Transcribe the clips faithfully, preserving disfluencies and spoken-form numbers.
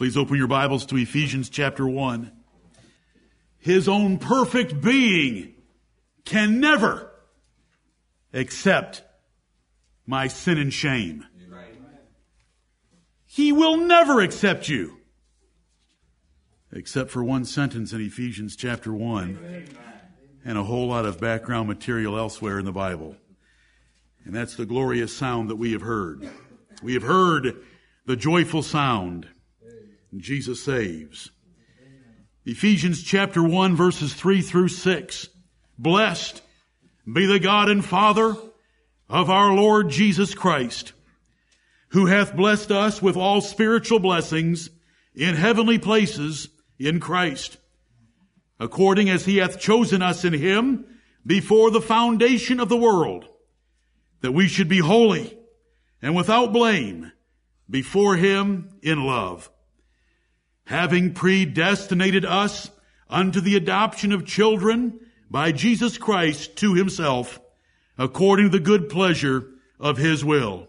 Please open your Bibles to Ephesians chapter one. His own perfect being can never accept my sin and shame. He will never accept you. Except for one sentence in Ephesians chapter one and a whole lot of background material elsewhere in the Bible. And that's the glorious sound that we have heard. We have heard the joyful sound. Jesus saves. Ephesians chapter one, verses three through six. Blessed be the God and Father of our Lord Jesus Christ, who hath blessed us with all spiritual blessings in heavenly places in Christ, according as he hath chosen us in him before the foundation of the world, that we should be holy and without blame before him in love, having predestinated us unto the adoption of children by Jesus Christ to himself, according to the good pleasure of his will,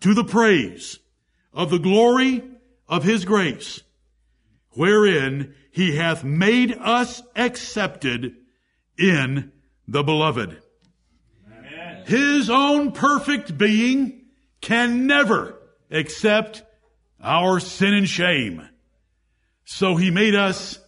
to the praise of the glory of his grace, wherein he hath made us accepted in the beloved. Amen. His own perfect being can never accept our sin and shame. So he made us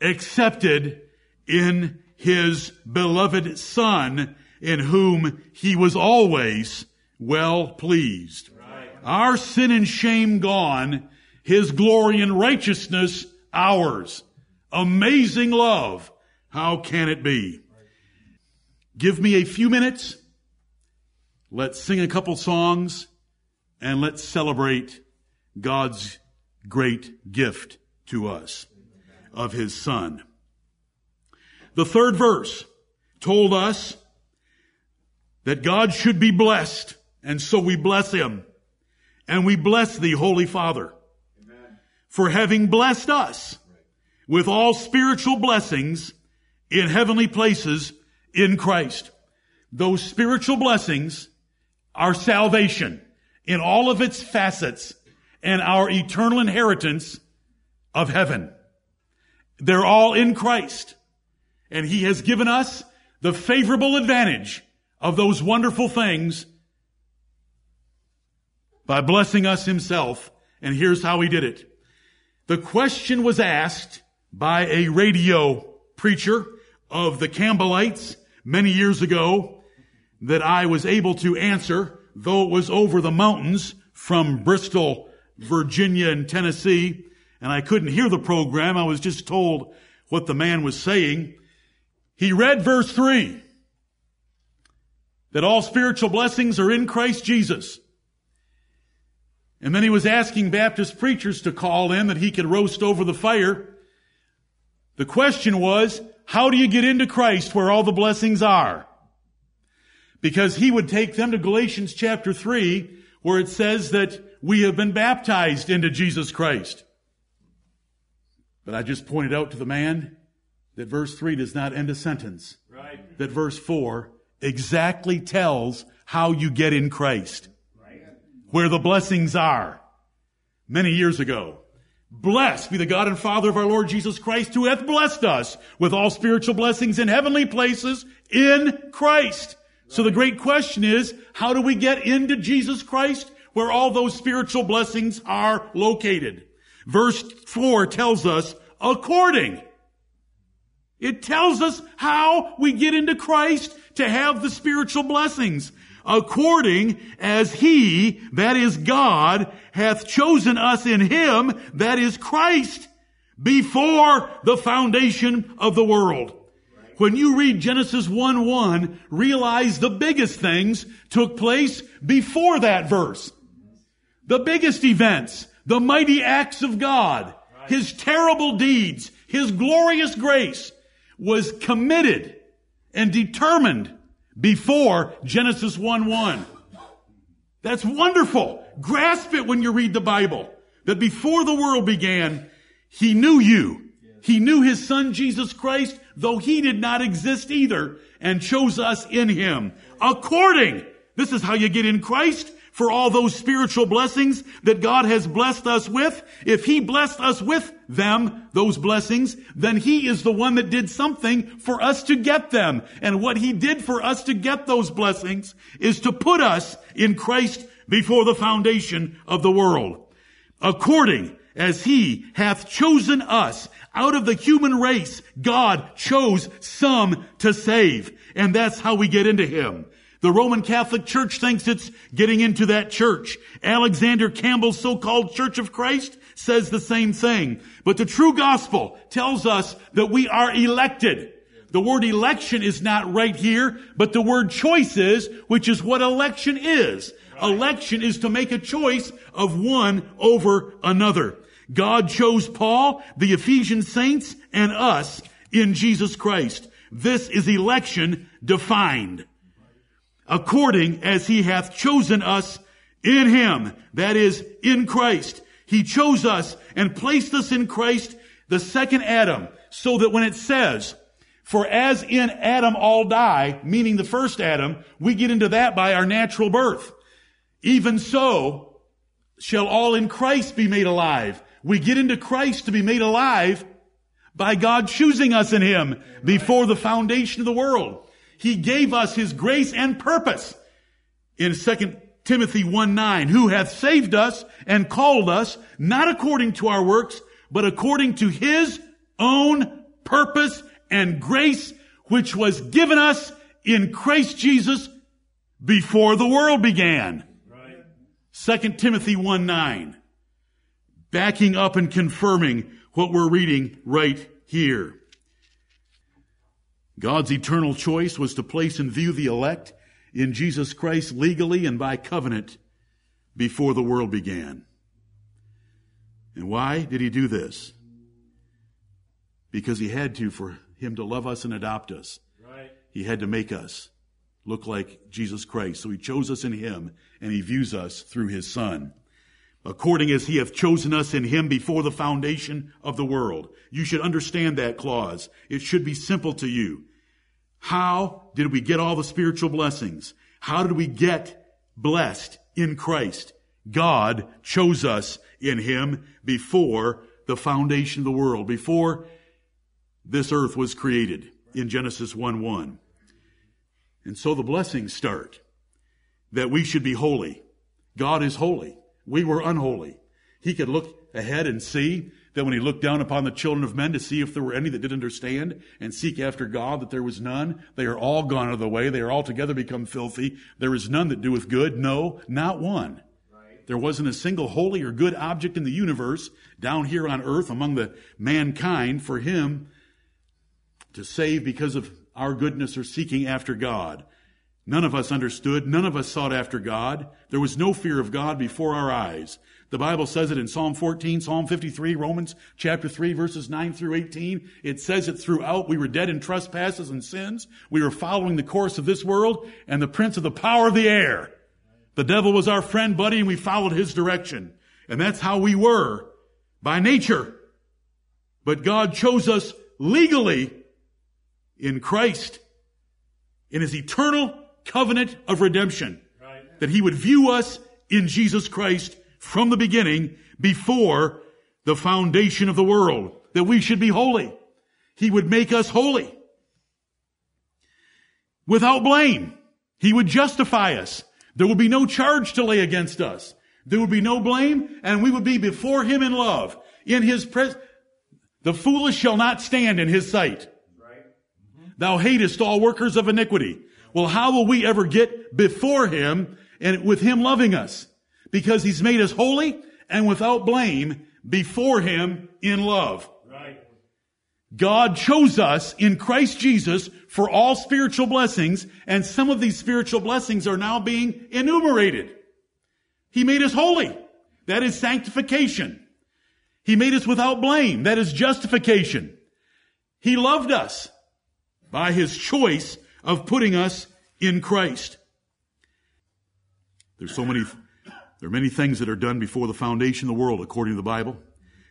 accepted in his beloved Son, in whom he was always well pleased. Right. Our sin and shame gone, his glory and righteousness ours. Amazing love. How can it be? Give me a few minutes. Let's sing a couple songs and let's celebrate God's great gift to us of his Son. The third verse told us that God should be blessed, and so we bless him. And we bless thee, Holy Father, Amen, for having blessed us with all spiritual blessings in heavenly places in Christ. Those spiritual blessings are salvation in all of its facets and our eternal inheritance of heaven. They're all in Christ, and he has given us the favorable advantage of those wonderful things by blessing us himself. And here's how he did it. The question was asked by a radio preacher of the Campbellites many years ago that I was able to answer, though it was over the mountains from Bristol, Virginia, and Tennessee, and I couldn't hear the program. I was just told what the man was saying. He read verse three, that all spiritual blessings are in Christ Jesus. And then he was asking Baptist preachers to call in that he could roast over the fire. The question was, how do you get into Christ where all the blessings are? Because he would take them to Galatians chapter three, where it says that we have been baptized into Jesus Christ. But I just pointed out to the man that verse three does not end a sentence. Right. That verse four exactly tells how you get in Christ, where the blessings are. Many years ago, blessed be the God and Father of our Lord Jesus Christ, who hath blessed us with all spiritual blessings in heavenly places in Christ. Right. So the great question is, how do we get into Jesus Christ where all those spiritual blessings are located? Verse four tells us, according. It tells us how we get into Christ to have the spiritual blessings. According as he, that is God, hath chosen us in him, that is Christ, before the foundation of the world. When you read Genesis one one, realize the biggest things took place before that verse. The biggest events, the mighty acts of God, his terrible deeds, his glorious grace was committed and determined before Genesis one one. That's wonderful. Grasp it when you read the Bible. That before the world began, he knew you. He knew his Son Jesus Christ, though he did not exist either, and chose us in him. According, this is how you get in Christ, for all those spiritual blessings that God has blessed us with. If he blessed us with them, those blessings, then he is the one that did something for us to get them. And what he did for us to get those blessings is to put us in Christ before the foundation of the world, according as he hath chosen us out of the human race. God chose some to save, and that's how we get into him. The Roman Catholic Church thinks it's getting into that church. Alexander Campbell's so-called Church of Christ says the same thing. But the true gospel tells us that we are elected. The word election is not right here, but the word choice is, which is what election is. Right. Election is to make a choice of one over another. God chose Paul, the Ephesian saints, and us in Jesus Christ. This is election defined. According as he hath chosen us in him, that is, in Christ. He chose us and placed us in Christ, the second Adam, so that when it says, for as in Adam all die, meaning the first Adam, we get into that by our natural birth. Even so shall all in Christ be made alive. We get into Christ to be made alive by God choosing us in him before the foundation of the world. He gave us his grace and purpose in Second Timothy one nine, who hath saved us and called us, not according to our works, but according to his own purpose and grace, which was given us in Christ Jesus before the world began. Right. Second Timothy one nine, backing up and confirming what we're reading right here. God's eternal choice was to place in view the elect in Jesus Christ legally and by covenant before the world began. And why did he do this? Because he had to, for him to love us and adopt us. Right. He had to make us look like Jesus Christ. So he chose us in him, and he views us through his Son. According as he hath chosen us in him before the foundation of the world. You should understand that clause. It should be simple to you. How did we get all the spiritual blessings? How did we get blessed in Christ? God chose us in him before the foundation of the world, before this earth was created in Genesis one one. And so the blessings start, that we should be holy. God is holy. We were unholy. He could look ahead and see that when he looked down upon the children of men to see if there were any that did understand and seek after God, that there was none. They are all gone out of the way. They are altogether become filthy. There is none that doeth good. No, not one. Right. There wasn't a single holy or good object in the universe down here on earth among the mankind for him to save because of our goodness or seeking after God. None of us understood. None of us sought after God. There was no fear of God before our eyes. The Bible says it in Psalm fourteen, Psalm fifty-three, Romans chapter three, verses nine through eighteen. It says it throughout. We were dead in trespasses and sins. We were following the course of this world and the prince of the power of the air. The devil was our friend, buddy, and we followed his direction. And that's how we were by nature. But God chose us legally in Christ, in his eternal covenant of redemption, right, that he would view us in Jesus Christ from the beginning, before the foundation of the world, that we should be holy. He would make us holy without blame. He would justify us. There would be no charge to lay against us. There would be no blame, and we would be before him in love. In his presence, the foolish shall not stand in his sight. Right. Mm-hmm. Thou hatest all workers of iniquity. Well, how will we ever get before him and with him loving us? Because he's made us holy and without blame before him in love. Right. God chose us in Christ Jesus for all spiritual blessings, and some of these spiritual blessings are now being enumerated. He made us holy. That is sanctification. He made us without blame. That is justification. He loved us by his choice of putting us in Christ. There's so many, there are many things that are done before the foundation of the world, according to the Bible.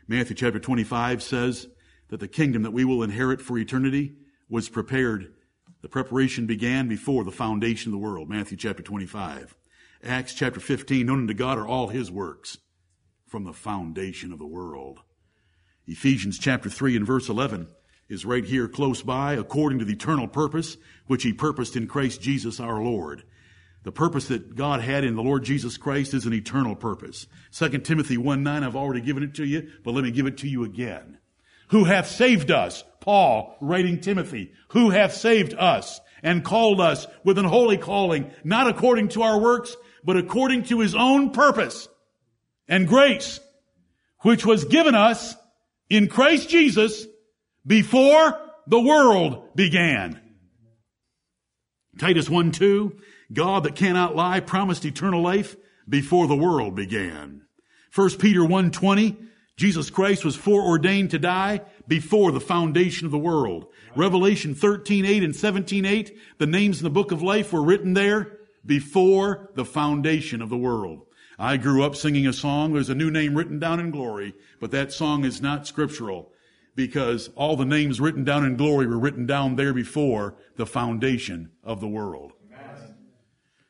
Matthew chapter twenty-five says that the kingdom that we will inherit for eternity was prepared. The preparation began before the foundation of the world, Matthew chapter twenty-five. Acts chapter fifteen, known unto God are all his works from the foundation of the world. Ephesians chapter three and verse eleven is right here close by, according to the eternal purpose which he purposed in Christ Jesus our Lord. The purpose that God had in the Lord Jesus Christ is an eternal purpose. Second Timothy one nine, I've already given it to you, but let me give it to you again. Who hath saved us, Paul writing Timothy, who hath saved us and called us with an holy calling, not according to our works, but according to his own purpose and grace, which was given us in Christ Jesus before the world began. Titus one two, God that cannot lie promised eternal life before the world began. First Peter one twenty, Jesus Christ was foreordained to die before the foundation of the world. Revelation thirteen eight and seventeen eight, the names in the book of life were written there before the foundation of the world. I grew up singing a song, there's a new name written down in glory, but that song is not scriptural because all the names written down in glory were written down there before the foundation of the world.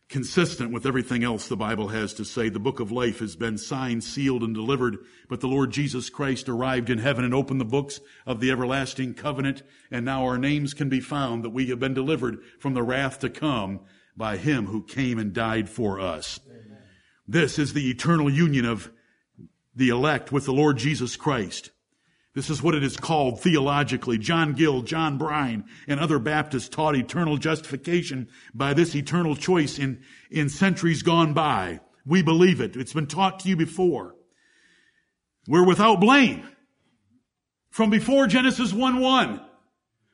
Consistent with everything else the Bible has to say, the book of life has been signed, sealed, and delivered, but the Lord Jesus Christ arrived in heaven and opened the books of the everlasting covenant, and now our names can be found that we have been delivered from the wrath to come by him who came and died for us. Amen. This is the eternal union of the elect with the Lord Jesus Christ. This is what it is called theologically. John Gill, John Brine, and other Baptists taught eternal justification by this eternal choice in, in centuries gone by. We believe it. It's been taught to you before. We're without blame. From before Genesis one one,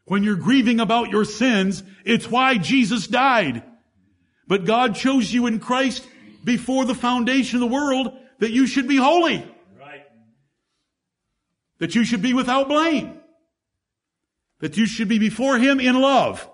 when you're grieving about your sins, it's why Jesus died. But God chose you in Christ before the foundation of the world that you should be holy, that you should be without blame, that you should be before him in love.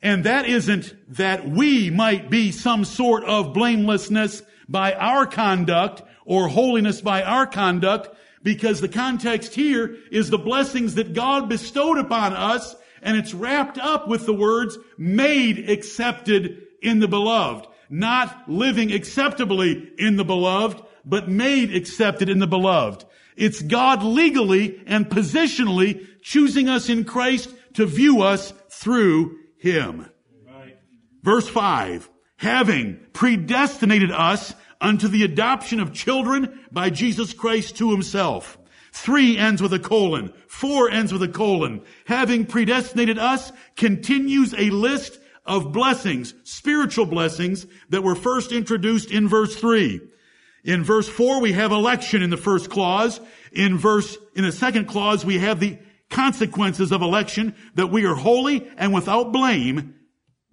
And that isn't that we might be some sort of blamelessness by our conduct or holiness by our conduct, because the context here is the blessings that God bestowed upon us, and it's wrapped up with the words made accepted in the beloved, not living acceptably in the beloved, but made accepted in the beloved. It's God legally and positionally choosing us in Christ to view us through him. Right. Verse five, having predestinated us unto the adoption of children by Jesus Christ to himself. Three ends with a colon. Four ends with a colon. Having predestinated us continues a list of blessings, spiritual blessings, that were first introduced in verse three. In verse four, we have election in the first clause. In verse, in the second clause, we have the consequences of election, that we are holy and without blame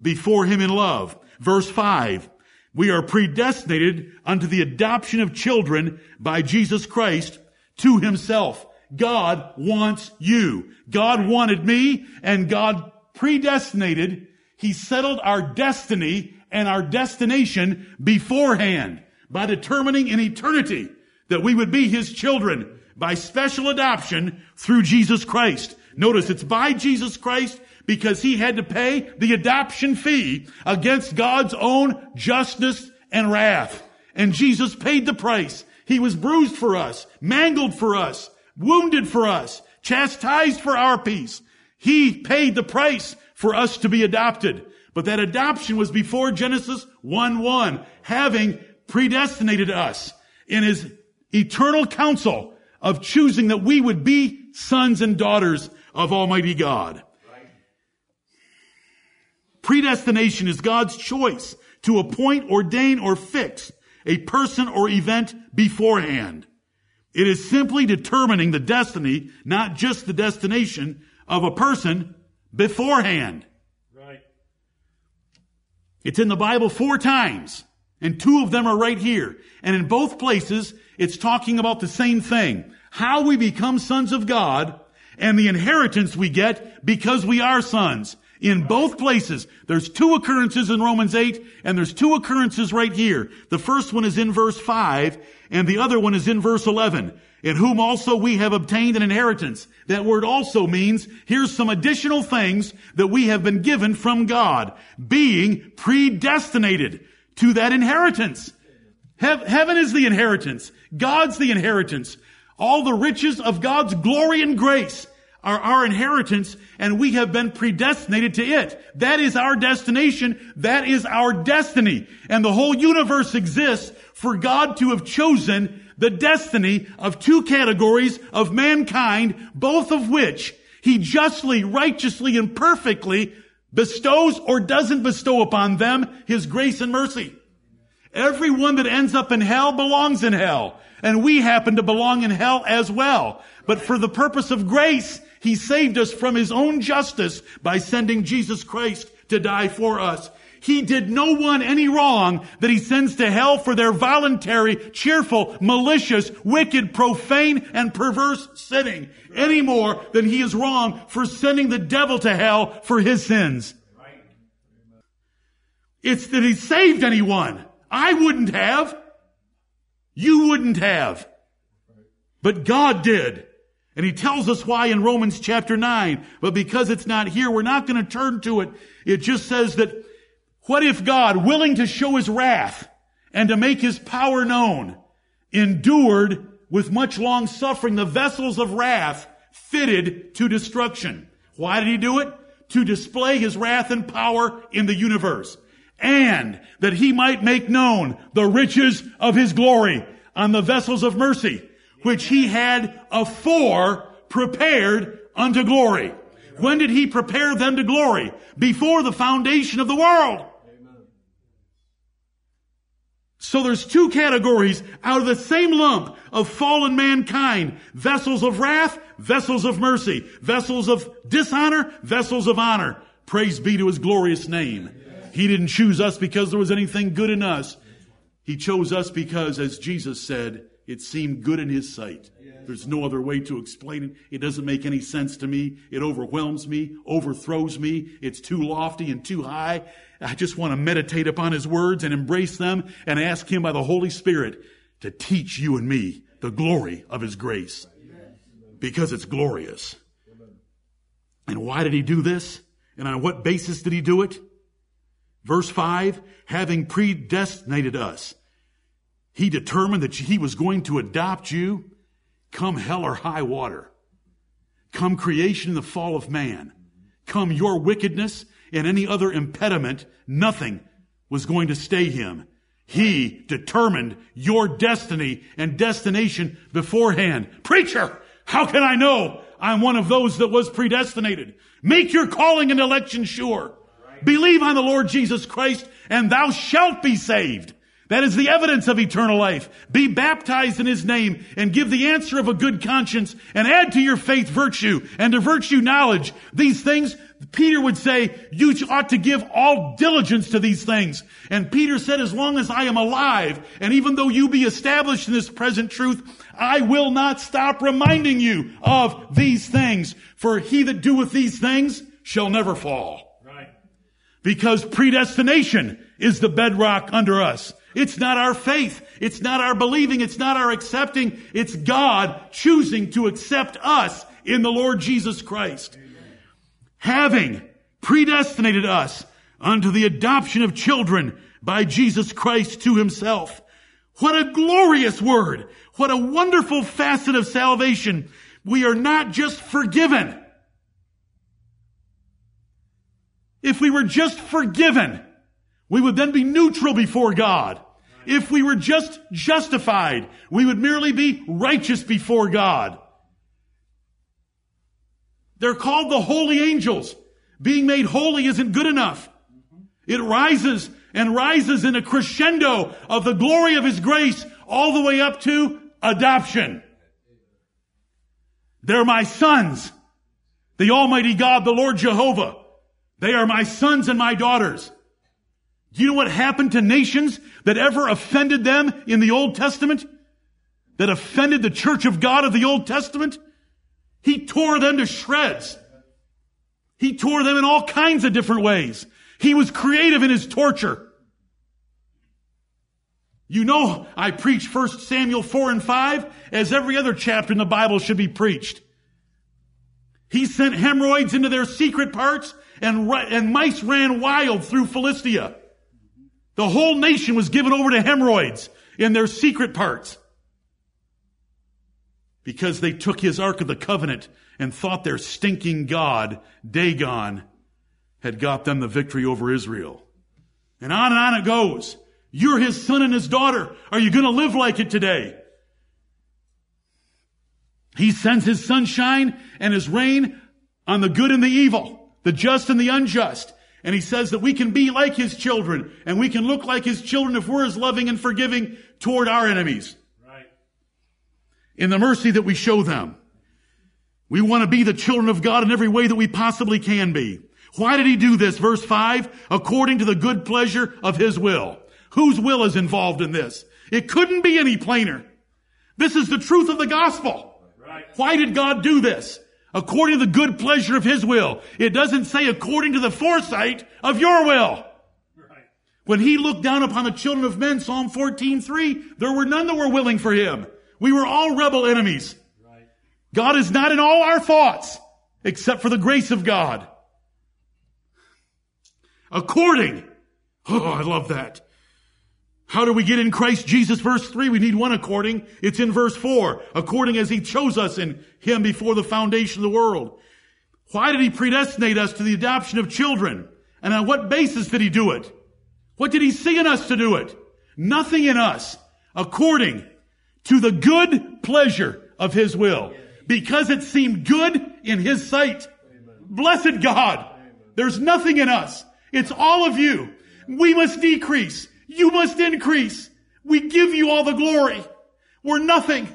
before him in love. Verse five, we are predestinated unto the adoption of children by Jesus Christ to himself. God wants you. God wanted me, and God predestinated. He settled our destiny and our destination beforehand, by determining in eternity that we would be his children by special adoption through Jesus Christ. Notice it's by Jesus Christ because he had to pay the adoption fee against God's own justice and wrath. And Jesus paid the price. He was bruised for us, mangled for us, wounded for us, chastised for our peace. He paid the price for us to be adopted. But that adoption was before Genesis one one, having predestinated us in his eternal counsel of choosing that we would be sons and daughters of Almighty God. Right. Predestination is God's choice to appoint, ordain, or fix a person or event beforehand. It is simply determining the destiny, not just the destination, of a person beforehand. Right. It's in the Bible four times. And two of them are right here. And in both places, it's talking about the same thing. How we become sons of God and the inheritance we get because we are sons. In both places, there's two occurrences in Romans eight, and there's two occurrences right here. The first one is in verse five, and the other one is in verse eleven. In whom also we have obtained an inheritance. That word also means here's some additional things that we have been given from God. Being predestinated to that inheritance. He- heaven is the inheritance. God's the inheritance. All the riches of God's glory and grace are our inheritance, and we have been predestinated to it. That is our destination. That is our destiny. And the whole universe exists for God to have chosen the destiny of two categories of mankind, both of which He justly, righteously, and perfectly bestows or doesn't bestow upon them His grace and mercy. Everyone that ends up in hell belongs in hell. And we happen to belong in hell as well. But for the purpose of grace, He saved us from His own justice by sending Jesus Christ to die for us. He did no one any wrong that He sends to hell for their voluntary, cheerful, malicious, wicked, profane, and perverse sinning any more than He is wrong for sending the devil to hell for his sins. It's that He saved anyone. I wouldn't have. You wouldn't have. But God did. And He tells us why in Romans chapter nine. But because it's not here, we're not going to turn to it. It just says that, what if God, willing to show His wrath and to make His power known, endured with much long suffering the vessels of wrath fitted to destruction? Why did He do it? To display His wrath and power in the universe. And that He might make known the riches of His glory on the vessels of mercy, which He had afore prepared unto glory. When did He prepare them to glory? Before the foundation of the world. So there's two categories out of the same lump of fallen mankind. Vessels of wrath, vessels of mercy. Vessels of dishonor, vessels of honor. Praise be to His glorious name. He didn't choose us because there was anything good in us. He chose us because, as Jesus said, it seemed good in His sight. There's no other way to explain it. It doesn't make any sense to me. It overwhelms me, overthrows me. It's too lofty and too high. I just want to meditate upon His words and embrace them and ask Him by the Holy Spirit to teach you and me the glory of His grace, because it's glorious. And why did He do this? And on what basis did He do it? Verse five, having predestinated us, He determined that He was going to adopt you come hell or high water, come creation and the fall of man, come your wickedness and any other impediment, nothing was going to stay Him. He determined your destiny and destination beforehand. Preacher, how can I know I'm one of those that was predestinated? Make your calling and election sure. Believe on the Lord Jesus Christ, and thou shalt be saved. That is the evidence of eternal life. Be baptized in His name, and give the answer of a good conscience, and add to your faith virtue, and to virtue knowledge. These things, Peter would say, you ought to give all diligence to these things. And Peter said, as long as I am alive, and even though you be established in this present truth, I will not stop reminding you of these things. For he that doeth these things shall never fall. Because predestination is the bedrock under us. It's not our faith. It's not our believing. It's not our accepting. It's God choosing to accept us in the Lord Jesus Christ. Amen. Having predestinated us unto the adoption of children by Jesus Christ to Himself. What a glorious word. What a wonderful facet of salvation. We are not just forgiven. If we were just forgiven, we would then be neutral before God. If we were just justified, we would merely be righteous before God. They're called the holy angels. Being made holy isn't good enough. It rises and rises in a crescendo of the glory of His grace all the way up to adoption. They're my sons. The Almighty God, the Lord Jehovah. They are my sons and my daughters. Do you know what happened to nations that ever offended them in the Old Testament? That offended the church of God of the Old Testament? He tore them to shreds. He tore them in all kinds of different ways. He was creative in His torture. You know, I preach First Samuel four and five as every other chapter in the Bible should be preached. He sent hemorrhoids into their secret parts, and mice ran wild through Philistia. The whole nation was given over to hemorrhoids in their secret parts because they took his Ark of the Covenant and thought their stinking god, Dagon, had got them the victory over Israel. And on and on it goes. You're his son and his daughter. Are you going to live like it today? He sends his sunshine and his rain on the good and the evil, the just and the unjust. And he says that we can be like his children and we can look like his children if we're as loving and forgiving toward our enemies. Right. In the mercy that we show them. We want to be the children of God in every way that we possibly can be. Why did he do this? Verse five, according to the good pleasure of his will. Whose will is involved in this? It couldn't be any plainer. This is the truth of the gospel. Right. Why did God do this? According to the good pleasure of his will. It doesn't say according to the foresight of your will. Right. When he looked down upon the children of men, Psalm fourteen three, there were none that were willing for him. We were all rebel enemies. Right. God is not in all our thoughts except for the grace of God. According. Oh, I love that. How do we get in Christ Jesus? Verse three, we need one according. It's in verse four. According as he chose us in him before the foundation of the world. Why did he predestinate us to the adoption of children? And on what basis did he do it? What did he see in us to do it? Nothing in us. According to the good pleasure of his will. Because it seemed good in his sight. Amen. Blessed God. Amen. There's nothing in us. It's all of you. We must decrease. You must increase. We give you all the glory. We're nothing.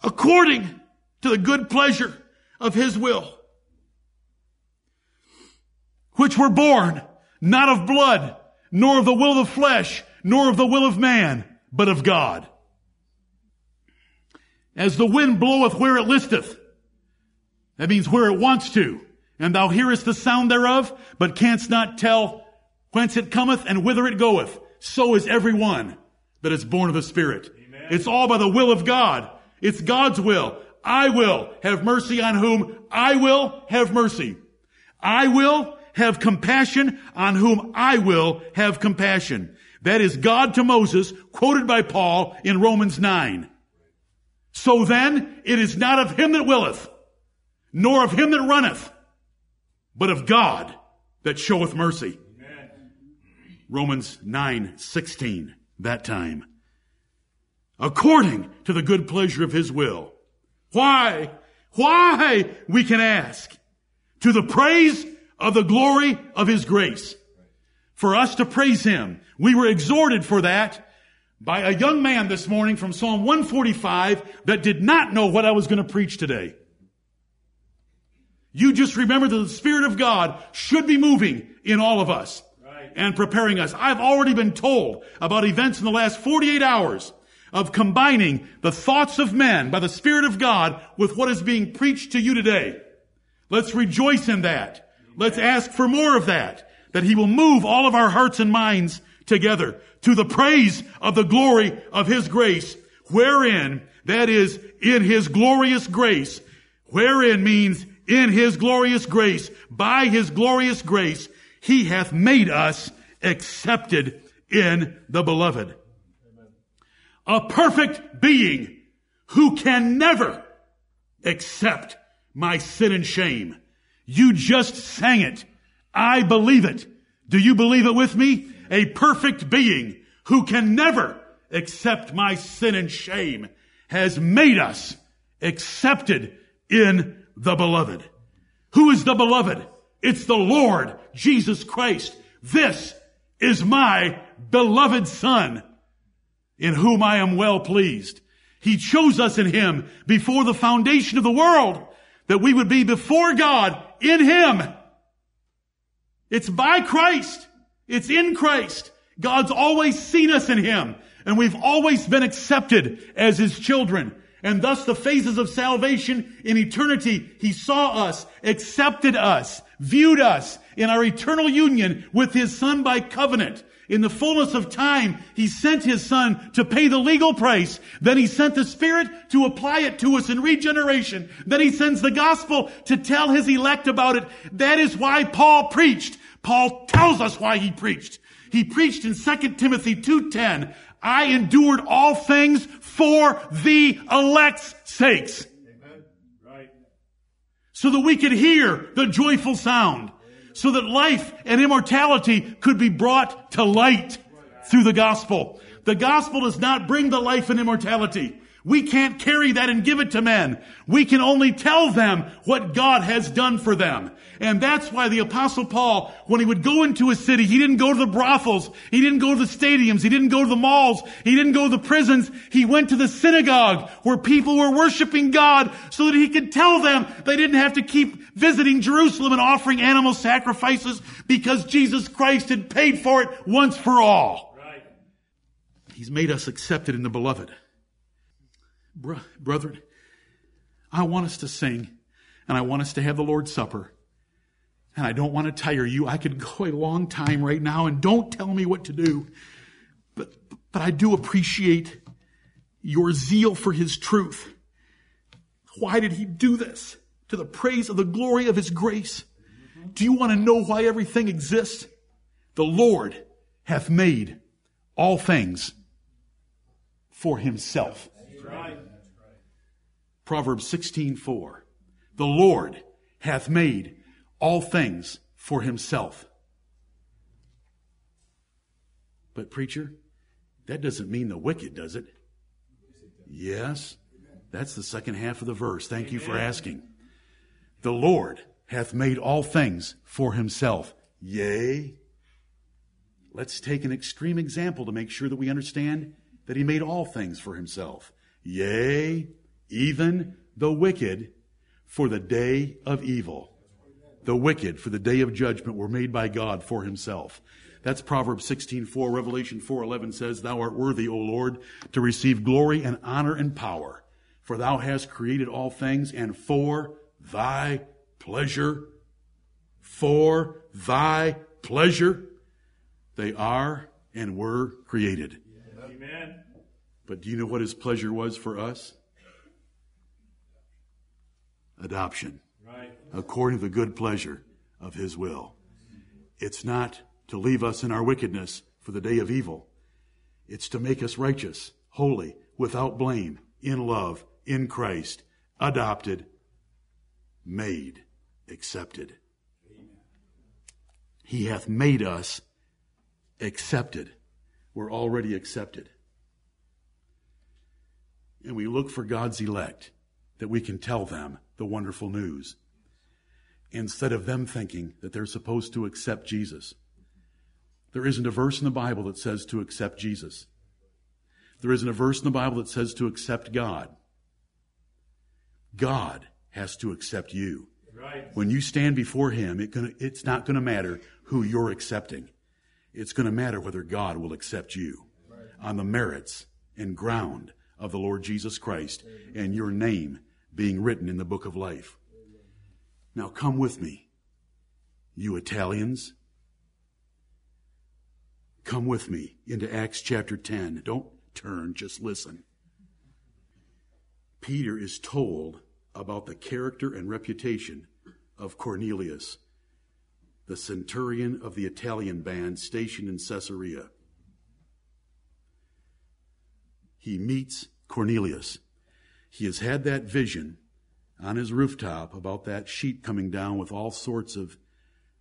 According to the good pleasure of his will, which were born not of blood, nor of the will of the flesh, nor of the will of man, but of God. As the wind bloweth where it listeth, that means where it wants to, and thou hearest the sound thereof, but canst not tell whence it cometh and whither it goeth. So is every one that is born of the Spirit. Amen. It's all by the will of God. It's God's will. I will have mercy on whom I will have mercy. I will have compassion on whom I will have compassion. That is God to Moses, quoted by Paul in Romans nine. So then, it is not of him that willeth, nor of him that runneth, but of God that showeth mercy. Amen. Romans nine sixteen, that time. According to the good pleasure of his will. Why? Why? We can ask. To the praise of the glory of his grace. For us to praise him. We were exhorted for that by a young man this morning from Psalm one forty-five that did not know what I was going to preach today. You just remember that the Spirit of God should be moving in all of us right. And preparing us. I've already been told about events in the last forty-eight hours of combining the thoughts of men by the Spirit of God with what is being preached to you today. Let's rejoice in that. Let's ask for more of that, that he will move all of our hearts and minds together to the praise of the glory of his grace, wherein, that is, in his glorious grace, wherein means in his glorious grace, by his glorious grace, he hath made us accepted in the beloved. Amen. A perfect being who can never accept my sin and shame. You just sang it. I believe it. Do you believe it with me? A perfect being who can never accept my sin and shame has made us accepted in the beloved. Who is the beloved? It's the Lord Jesus Christ. This is my beloved Son, in whom I am well pleased. He chose us in him before the foundation of the world, that we would be before God in him. It's by Christ. It's in Christ. God's always seen us in him, and we've always been accepted as his children. And thus the phases of salvation in eternity, he saw us, accepted us, viewed us in our eternal union with his Son by covenant. In the fullness of time, he sent his Son to pay the legal price. Then he sent the Spirit to apply it to us in regeneration. Then he sends the gospel to tell his elect about it. That is why Paul preached. Paul tells us why he preached. He preached in Second Timothy two ten, I endured all things for the elect's sakes. Amen. Right. So that we could hear the joyful sound. So that life and immortality could be brought to light through the gospel. The gospel does not bring the life and immortality. We can't carry that and give it to men. We can only tell them what God has done for them. And that's why the Apostle Paul, when he would go into a city, he didn't go to the brothels. He didn't go to the stadiums. He didn't go to the malls. He didn't go to the prisons. He went to the synagogue where people were worshiping God so that he could tell them they didn't have to keep visiting Jerusalem and offering animal sacrifices because Jesus Christ had paid for it once for all. Right. He's made us accepted in the beloved. Brethren, I want us to sing and I want us to have the Lord's Supper. And I don't want to tire you. I could go a long time right now, and don't tell me what to do. But, but I do appreciate your zeal for his truth. Why did he do this? To the praise of the glory of his grace. Do you want to know why everything exists? The Lord hath made all things for himself. Right. Proverbs sixteen four. The Lord hath made all things for himself. But preacher, that doesn't mean the wicked, does it? Yes. That's the second half of the verse. Thank you for asking. The Lord hath made all things for himself. Yea. Let's take an extreme example to make sure that we understand that he made all things for himself. Yea, even the wicked for the day of evil. The wicked for the day of judgment were made by God for himself. That's Proverbs sixteen four. Revelation four eleven says, Thou art worthy, O Lord, to receive glory and honor and power, for thou hast created all things, and for thy pleasure, for thy pleasure, they are and were created. Amen. But do you know what his pleasure was for us? Adoption. Right. According to the good pleasure of his will. It's not to leave us in our wickedness for the day of evil. It's to make us righteous, holy, without blame, in love, in Christ, adopted, made, accepted. He hath made us accepted. We're already accepted. And we look for God's elect that we can tell them the wonderful news instead of them thinking that they're supposed to accept Jesus. There isn't a verse in the Bible that says to accept Jesus. There isn't a verse in the Bible that says to accept God. God has to accept you. Right. When you stand before him, it gonna, it's not going to matter who you're accepting. It's going to matter whether God will accept you right. on the merits and ground of the Lord Jesus Christ and your name being written in the book of life. Now come with me, you Italians. Come with me into Acts chapter ten. Don't turn, just listen. Peter is told about the character and reputation of Cornelius, the centurion of the Italian band stationed in Caesarea. He meets Cornelius. He has had that vision on his rooftop about that sheep coming down with all sorts of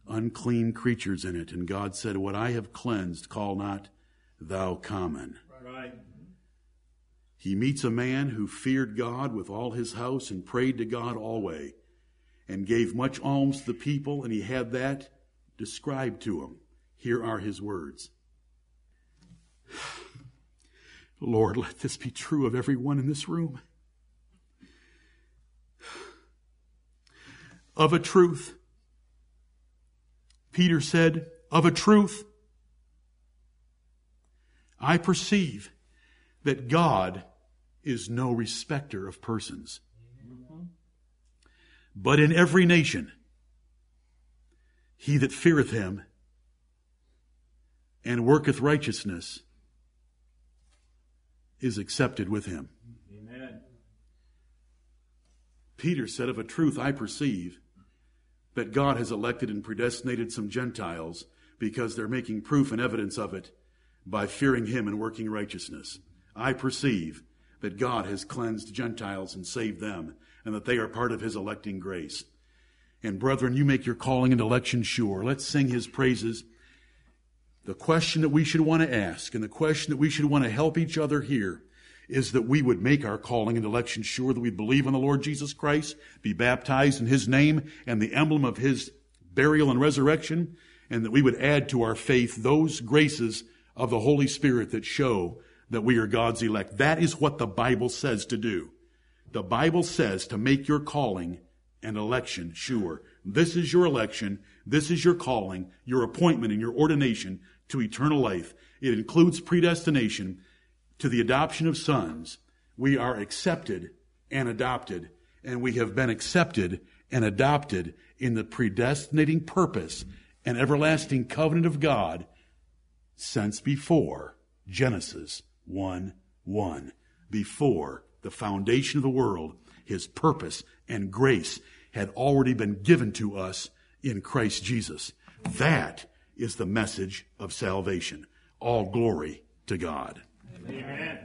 unclean creatures in it. And God said, What I have cleansed, call not thou common. Right. He meets a man who feared God with all his house and prayed to God always and gave much alms to the people, and he had that described to him. Here are his words. Lord, let this be true of everyone in this room. Of a truth, Peter said, of a truth, I perceive that God is no respecter of persons. But in every nation, he that feareth him and worketh righteousness is accepted with him. Amen. Peter said, Of a truth I perceive that God has elected and predestinated some Gentiles because they're making proof and evidence of it by fearing him and working righteousness. I perceive that God has cleansed Gentiles and saved them, and that they are part of his electing grace. And brethren, you make your calling and election sure. Let's sing his praises. The question that we should want to ask, and the question that we should want to help each other here, is that we would make our calling and election sure, that we believe on the Lord Jesus Christ, be baptized in his name and the emblem of his burial and resurrection, and that we would add to our faith those graces of the Holy Spirit that show that we are God's elect. That is what the Bible says to do. The Bible says to make your calling and election sure. This is your election. This is your calling, your appointment, and your ordination to eternal life. It includes predestination to the adoption of sons. We are accepted and adopted, and we have been accepted and adopted in the predestinating purpose and everlasting covenant of God since before Genesis one one, before the foundation of the world. His purpose and grace had already been given to us in Christ Jesus. That is the message of salvation. All glory to God. Amen. Amen.